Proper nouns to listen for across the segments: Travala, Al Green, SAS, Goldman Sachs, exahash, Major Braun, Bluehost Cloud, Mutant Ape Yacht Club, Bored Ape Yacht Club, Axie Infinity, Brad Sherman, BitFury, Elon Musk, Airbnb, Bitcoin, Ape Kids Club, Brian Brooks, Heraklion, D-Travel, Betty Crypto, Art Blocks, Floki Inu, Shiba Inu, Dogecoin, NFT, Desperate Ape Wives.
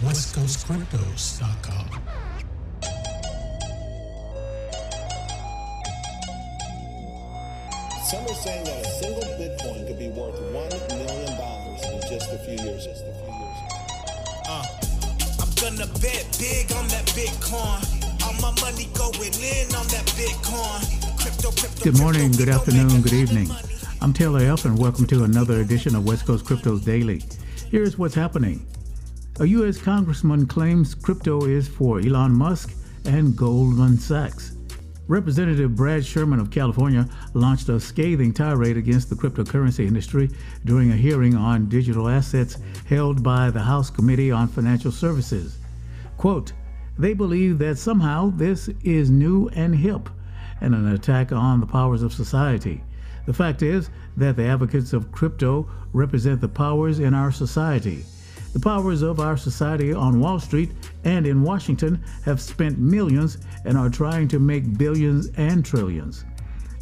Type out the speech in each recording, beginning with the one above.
Westcoastcryptos.com. Some are saying that a single Bitcoin could be worth $1 million in just a few years. I'm gonna bet big on that Bitcoin. All my money going in on that Bitcoin. Crypto, good morning, good afternoon, good evening. I'm Taylor Elf, and welcome to another edition of West Coast Cryptos Daily. Here's what's happening. A U.S. congressman claims crypto is for Elon Musk and Goldman Sachs. Representative Brad Sherman of California launched a scathing tirade against the cryptocurrency industry during a hearing on digital assets held by the House Committee on Financial Services. Quote, "They believe that somehow this is new and hip and an attack on the powers of society. The fact is that the advocates of crypto represent the powers in our society. The powers of our society on Wall Street and in Washington have spent millions and are trying to make billions and trillions.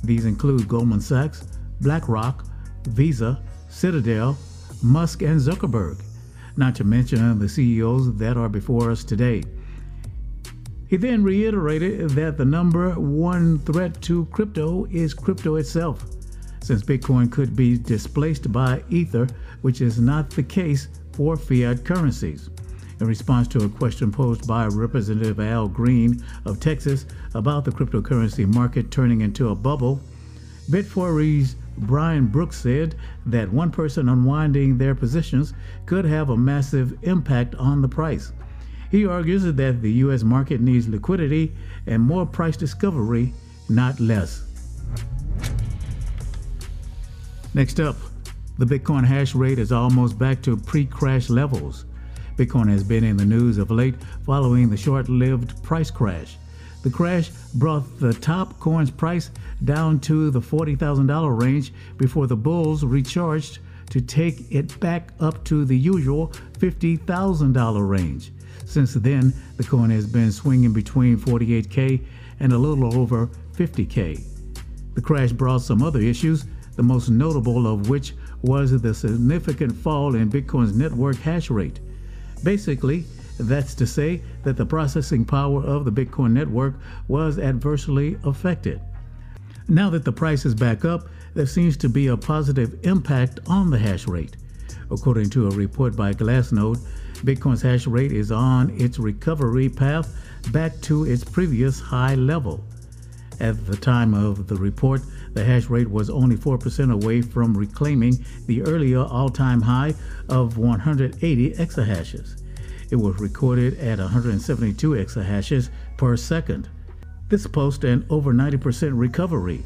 These include Goldman Sachs, BlackRock, Visa, Citadel, Musk, and Zuckerberg, not to mention the CEOs that are before us today." He then reiterated that the number one threat to crypto is crypto itself, since Bitcoin could be displaced by Ether, which is not the case for fiat currencies. In response to a question posed by Representative Al Green of Texas about the cryptocurrency market turning into a bubble, BitFury's Brian Brooks said that one person unwinding their positions could have a massive impact on the price. He argues that the U.S. market needs liquidity and more price discovery, not less. Next up, the Bitcoin hash rate is almost back to pre-crash levels. Bitcoin has been in the news of late following the short-lived price crash. The crash brought the top coin's price down to the $40,000 range before the bulls recharged to take it back up to the usual $50,000 range. Since then, the coin has been swinging between $48K and a little over $50K. The crash brought some other issues, the most notable of which was the significant fall in Bitcoin's network hash rate. Basically, that's to say that the processing power of the Bitcoin network was adversely affected. Now that the price is back up, there seems to be a positive impact on the hash rate. According to a report by Glassnode, Bitcoin's hash rate is on its recovery path back to its previous high level. At the time of the report, the hash rate was only 4% away from reclaiming the earlier all-time high of 180 exahashes. It was recorded at 172 exahashes per second. This posts an over 90% recovery.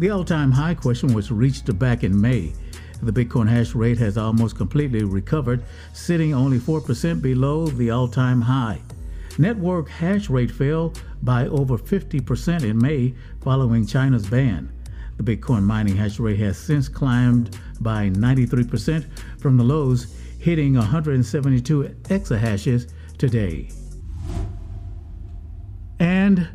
The all-time high question was reached back in May. The Bitcoin hash rate has almost completely recovered, sitting only 4% below the all-time high. Network hash rate fell by over 50% in May following China's ban. The Bitcoin mining hash rate has since climbed by 93% from the lows, hitting 172 exahashes today. And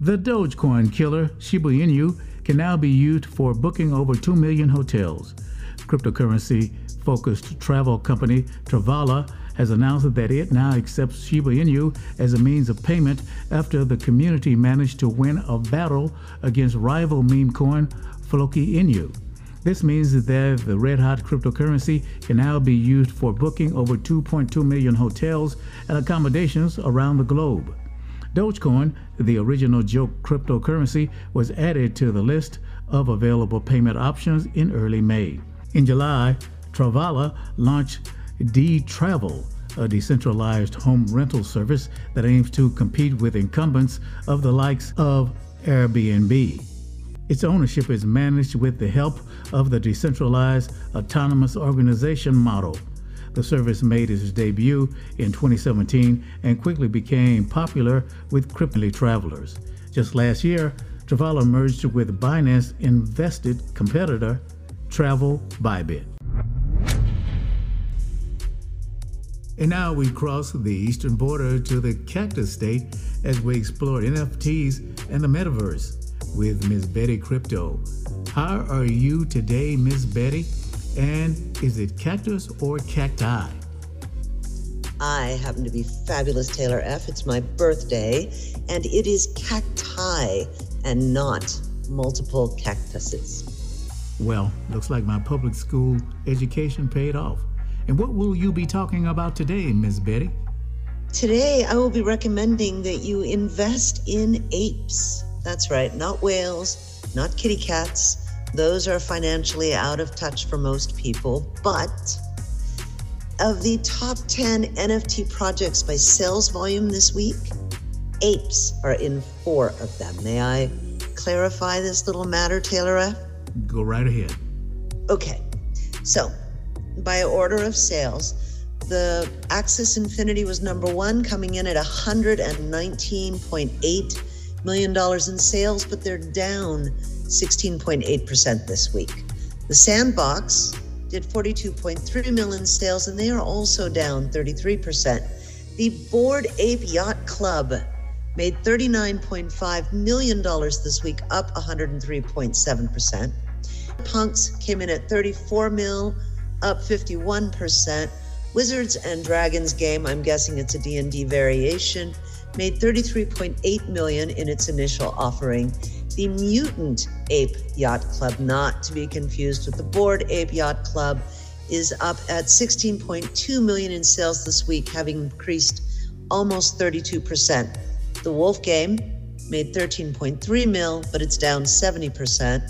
the Dogecoin killer Shiba Inu can now be used for booking over 2 million hotels. Cryptocurrency-focused travel company Travala has announced that it now accepts Shiba Inu as a means of payment after the community managed to win a battle against rival meme coin Floki Inu. This means that the red-hot cryptocurrency can now be used for booking over 2.2 million hotels and accommodations around the globe. Dogecoin, the original joke cryptocurrency, was added to the list of available payment options in early May. In July, Travala launched D-Travel, a decentralized home rental service that aims to compete with incumbents of the likes of Airbnb. Its ownership is managed with the help of the decentralized autonomous organization model. The service made its debut in 2017 and quickly became popular with crypto travelers. Just last year, Travala merged with Binance's invested competitor, Bybit. And now we cross the eastern border to the Cactus State as we explore NFTs and the metaverse with Miss Betty Crypto. How are you today, Miss Betty? And is it cactus or cacti? I happen to be fabulous Taylor F. It's my birthday, and it is cacti and not multiple cactuses. Well, looks like my public school education paid off. And what will you be talking about today, Miss Betty? Today, I will be recommending that you invest in apes. That's right, not whales, not kitty cats. Those are financially out of touch for most people. But of the top 10 NFT projects by sales volume this week, apes are in 4 of them. May I clarify this little matter, Taylor F? Go right ahead. Okay, so by order of sales, the Axie Infinity was #1, coming in at $119.8 million in sales, but they're down 16.8% this week. The Sandbox did 42.3 million sales, and they are also down 33%. The Bored Ape Yacht Club made $39.5 million this week, up 103.7%. Punks came in at 34 mil, up 51%. Wizards and Dragons game, I'm guessing it's a D&D variation, made $33.8 million in its initial offering. The Mutant Ape Yacht Club, not to be confused with the Bored Ape Yacht Club, is up at $16.2 million in sales this week, having increased almost 32%. The Wolf Game made $13.3 mil, but it's down 70%.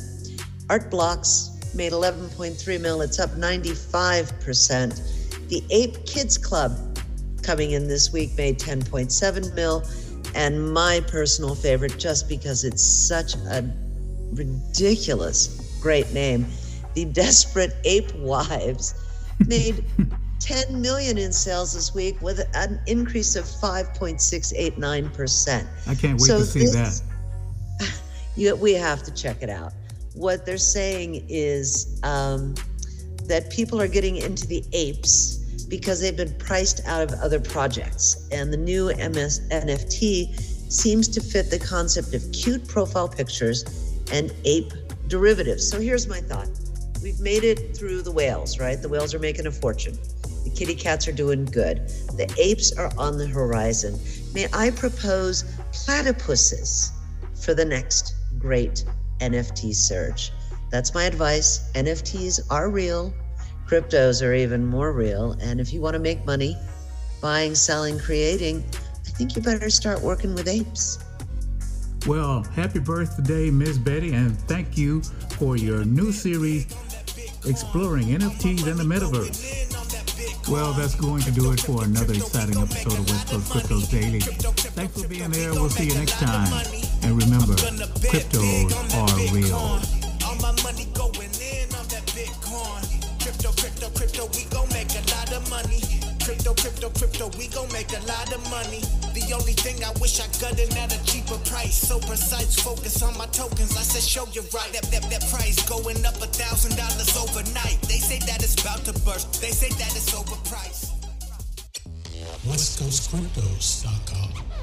Art Blocks made $11.3 mil, it's up 95%. The Ape Kids Club, coming in this week, made $10.7 mil. And my personal favorite, just because it's such a ridiculous great name, the Desperate Ape Wives made $10 million in sales this week with an increase of 5.689%. I can't wait to see that. We have to check it out. What they're saying is that people are getting into the apes because they've been priced out of other projects. And the new NFT seems to fit the concept of cute profile pictures and ape derivatives. So here's my thought. We've made it through the whales, right? The whales are making a fortune. The kitty cats are doing good. The apes are on the horizon. May I propose platypuses for the next great NFT surge? That's my advice. NFTs are real. Cryptos are even more real. And if you want to make money buying, selling, creating, I think you better start working with apes. Well, happy birthday, Miss Betty, and thank you for your new series exploring NFTs in the metaverse. Well, that's going to do it for another exciting episode of West Coast Cryptos Daily. Thanks for being there. We'll see you next time. And remember, cryptos are real. We gon' make a lot of money. The only thing I wish I got it at a cheaper price. So precise, focus on my tokens. I said, show you right. That price going up $1,000 overnight. They say that it's about to burst. They say that it's overpriced. Westcoastcryptos.com